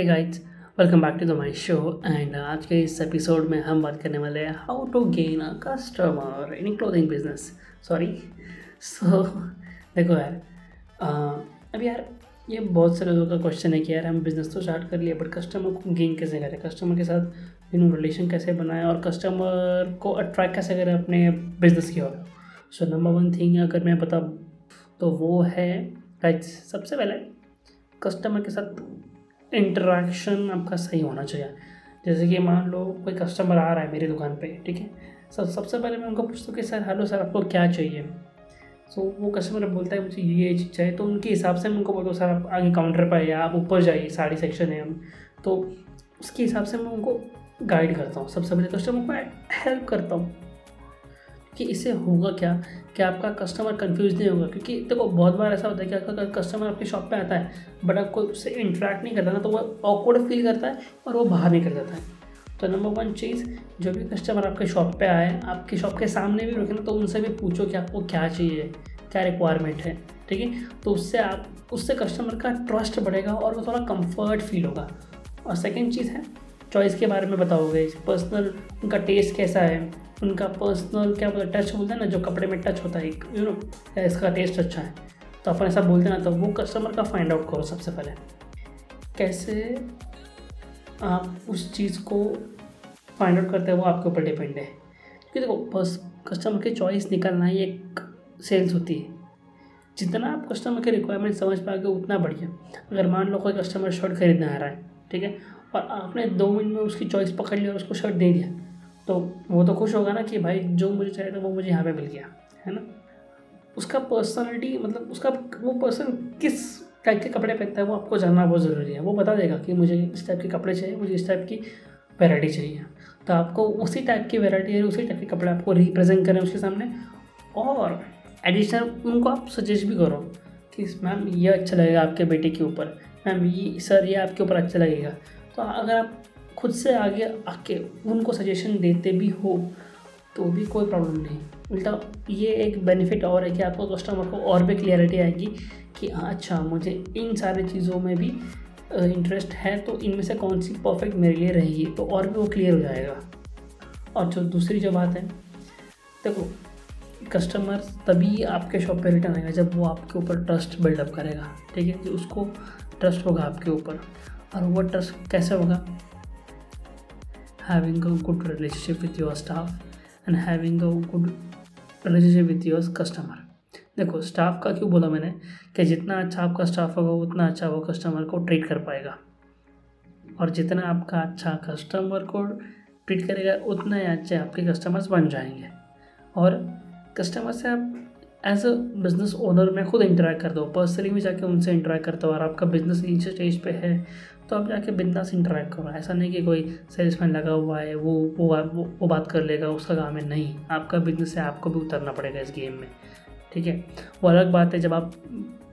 Hey guys, welcome back to the my show. And आज के इस एपिसोड में हम बात करने वाले हैं how to gain a customer in clothing business. देखो यार, अब यार ये बहुत सारे लोगों का क्वेश्चन है कि यार हम बिज़नेस तो स्टार्ट कर लिए बट कस्टमर को गेन कैसे करें, कस्टमर के साथ रिलेशन कैसे बनाएं और कस्टमर को अट्रैक्ट कैसे करें अपने बिजनेस की ओर। सो नंबर वन थिंग अगर मैं बताऊँ तो वो है राइट, सबसे पहले कस्टमर के साथ इंटरेक्शन आपका सही होना चाहिए। जैसे कि मान लो कोई कस्टमर आ रहा है मेरी दुकान पे, ठीक है, सबसे पहले मैं उनको पूछता हूँ कि सर हेलो सर, आपको क्या चाहिए। सो वो कस्टमर बोलता है मुझे ये चीज़ चाहिए, तो उनके हिसाब से मैं उनको बोलता हूँ सर आप आगे काउंटर पर आइए, आप ऊपर जाइए, साड़ी सेक्शन है हम, तो उसके हिसाब से मैं उनको गाइड करता हूँ। सबसे पहले कस्टमर को हेल्प करता हूँ कि इससे होगा क्या कि आपका कस्टमर कंफ्यूज नहीं होगा, क्योंकि देखो बहुत बार ऐसा होता है कि आपका कस्टमर आपकी शॉप पे आता है बट आप कोई उससे इंटरेक्ट नहीं करता ना, तो वो ऑकवर्ड फील करता है और वो बाहर निकल जाता है। तो नंबर वन चीज़, जो भी कस्टमर आपके शॉप पे आए, आपकी शॉप के सामने भी रुके ना, तो उनसे भी पूछो कि आपको क्या चाहिए, क्या रिक्वायरमेंट है, ठीक है। तो उससे कस्टमर का ट्रस्ट बढ़ेगा और वो थोड़ा कंफर्ट फील होगा। और सेकेंड चीज़ है चॉइस के बारे में बताओगे, पर्सनल उनका टेस्ट कैसा है, उनका पर्सनल क्या बोलते टच बोलते हैं ना, जो कपड़े में टच होता है, यू नो इसका टेस्ट अच्छा है, तो अपन ऐसा बोलते हैं ना, तो वो कस्टमर का फाइंड आउट करो। सबसे पहले कैसे आप उस चीज़ को फाइंड आउट करते हैं वो आपके ऊपर डिपेंड है, क्योंकि देखो बस कस्टमर की चॉइस निकालना ही एक सेल्स होती है। जितना आप कस्टमर के रिक्वायरमेंट समझ पाओगे उतना बढ़िया। अगर मान लो कोई कस्टमर शर्ट खरीदने आ रहा है, ठीक है, और आपने 2 मिनट में उसकी चॉइस पकड़ लिया और उसको शर्ट दे दिया, तो वो तो खुश होगा ना कि भाई जो मुझे चाहिए था वो मुझे यहाँ पे मिल गया, है ना। उसका पर्सनालिटी मतलब उसका वो पर्सन किस टाइप के कपड़े पहनता है वो आपको जानना बहुत ज़रूरी है। वो बता देगा कि मुझे इस टाइप के कपड़े चाहिए, मुझे इस टाइप की वैरायटी चाहिए, तो आपको उसी टाइप की वैरायटी, उसी टाइप के कपड़े आपको रिप्रेजेंट करें उसके सामने। और एडिशनल उनको आप सजेस्ट भी करो कि मैम ये अच्छा लगेगा आपके बेटे के ऊपर, मैम ये सर ये आपके ऊपर अच्छा लगेगा। तो अगर आप खुद से आगे आके उनको सजेशन देते भी हो तो भी कोई प्रॉब्लम नहीं, उल्टा ये एक बेनिफिट और है कि आपको कस्टमर को और भी क्लियरिटी आएगी कि हाँ अच्छा मुझे इन सारी चीज़ों में भी इंटरेस्ट है, तो इनमें से कौन सी परफेक्ट मेरे लिए रहेगी, तो और भी वो क्लियर हो जाएगा। और जो दूसरी जो बात है, देखो कस्टमर तभी आपके शॉप पे रिटर्न आएगा जब वो आपके ऊपर ट्रस्ट बिल्डअप करेगा, ठीक है, कि उसको ट्रस्ट होगा आपके ऊपर। और वो ट्रस्ट कैसे होगा? having a good relationship with your staff and having a good relationship with your customer। देखो स्टाफ का क्यों बोला मैंने कि जितना अच्छा आपका स्टाफ होगा उतना अच्छा वो कस्टमर को ट्रीट कर पाएगा, और जितना आपका अच्छा कस्टमर को ट्रीट करेगा उतना ही अच्छे आपके कस्टमर्स बन जाएंगे। और कस्टमर से आप एज अ बिज़नेस ओनर में खुद इंटरेक्ट कर दो, पर्सनली में जाके उनसे इंटरेक्ट करता हो, और आपका बिजनेस नीचे स्टेज पे है तो आप जाके बिंदास इंटरेक्ट करो। ऐसा नहीं कि कोई सेल्समैन लगा हुआ है वो बात कर लेगा, उसका काम है, नहीं, आपका बिजनेस है, आपको भी उतरना पड़ेगा इस गेम में, ठीक है। वो अलग बात है जब आप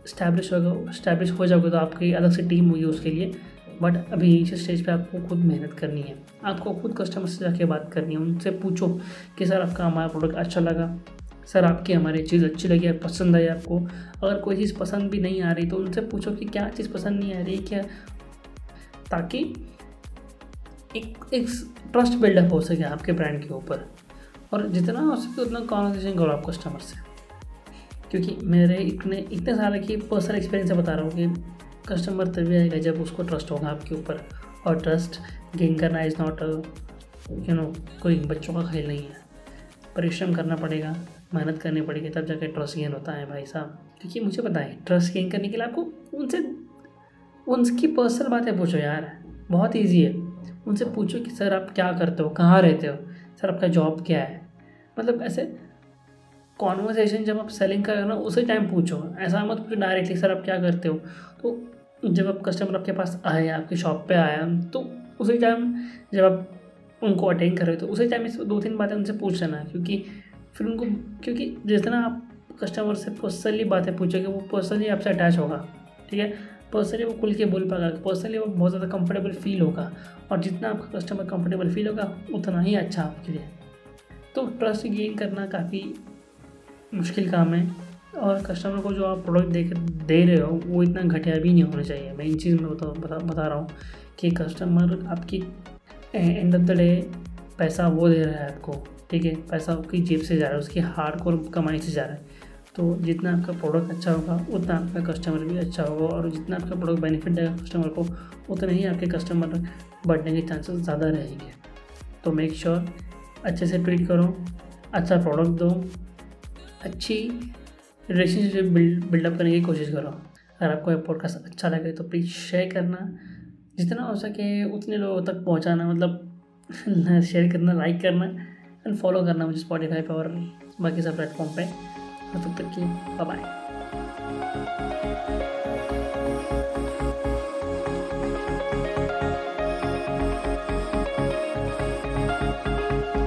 इस्टेब्लिश हो जाओगे तो आपकी अलग से टीम होगी उसके लिए, बट अभी इनिशियल स्टेज पे आपको खुद मेहनत करनी है, आपको खुद कस्टमर से जाके बात करनी है, उनसे पूछो कि सर आपका हमारा प्रोडक्ट अच्छा लगा, सर आपकी हमारी चीज़ अच्छी लगी, पसंद आई आपको। अगर कोई चीज़ पसंद भी नहीं आ रही तो उनसे पूछो कि क्या चीज़ पसंद नहीं आ रही, क्या, ताकि एक ट्रस्ट बिल्डअप हो सके आपके ब्रांड के ऊपर। और जितना हो सके उतना कॉन्वर्सेशन करो आप कस्टमर से, क्योंकि मेरे इतने सारे की पर्सनल एक्सपीरियंस से बता रहा हूँ कि कस्टमर तभी आएगा जब उसको ट्रस्ट होगा आपके ऊपर। और ट्रस्ट गेन करना इज़ नॉट यू नो कोई बच्चों का खेल नहीं है, परिश्रम करना पड़ेगा, मेहनत करनी पड़ेगी, तब जाके ट्रस्ट गेन होता है भाई साहब। क्योंकि मुझे पता है ट्रस्ट गेन करने के लिए आपको उनकी पर्सनल बातें पूछो यार, बहुत ईजी है। उनसे पूछो कि सर आप क्या करते हो, कहाँ रहते हो, सर आपका जॉब क्या है, मतलब ऐसे कॉन्वर्सेशन जब आप सेलिंग कर रहे हो ना उसी टाइम पूछो, ऐसा मत पूछो डायरेक्टली सर आप क्या करते हो। तो जब आप कस्टमर आपके पास आए, आपकी शॉप पे आया, तो उसी टाइम जब आप उनको अटेंड कर रहे हो तो उसी टाइम 2-3 बातें उनसे पूछ लेना, क्योंकि फिर उनको, क्योंकि जितना आप कस्टमर से पर्सनली बातें पूछोगे वो पर्सनली आपसे अटैच होगा, ठीक है, पर्सनली वो खुल के बोल पाएगा, पर्सनली वो बहुत ज़्यादा कंफर्टेबल फील होगा, और जितना आपका कस्टमर कंफर्टेबल फील होगा उतना ही अच्छा आपके लिए। तो ट्रस्ट गेन करना काफ़ी मुश्किल काम है, और कस्टमर को जो आप प्रोडक्ट दे रहे हो वो इतना घटिया भी नहीं होना चाहिए। मैं इन चीज़ में बता रहा हूँ कि कस्टमर आपकी एंड ऑफ द डे पैसा वो दे रहा है आपको, ठीक है, पैसा आपकी जेब से जा रहा है, उसकी हार्डकोर कमाई से जा रहा है। तो जितना आपका प्रोडक्ट अच्छा होगा उतना आपका कस्टमर भी अच्छा होगा, और जितना आपका प्रोडक्ट बेनिफिट देगा कस्टमर को उतना ही आपके कस्टमर बढ़ने के चांसेस ज़्यादा रहेंगे। तो मेक श्योर अच्छे से ट्रीट करो, अच्छा प्रोडक्ट दो, अच्छी रिलेशनशिप बिल्डअप करने की कोशिश करो। अगर आपको ये पॉडकास्ट अच्छा लगे तो प्लीज़ शेयर करना, जितना हो सके उतने लोगों तक पहुँचाना, मतलब शेयर करना, लाइक करना एंड फॉलो करना मुझे स्पॉटिफाई पर और बाकी सब प्लेटफॉर्म पे। तब तक के लिए बाय।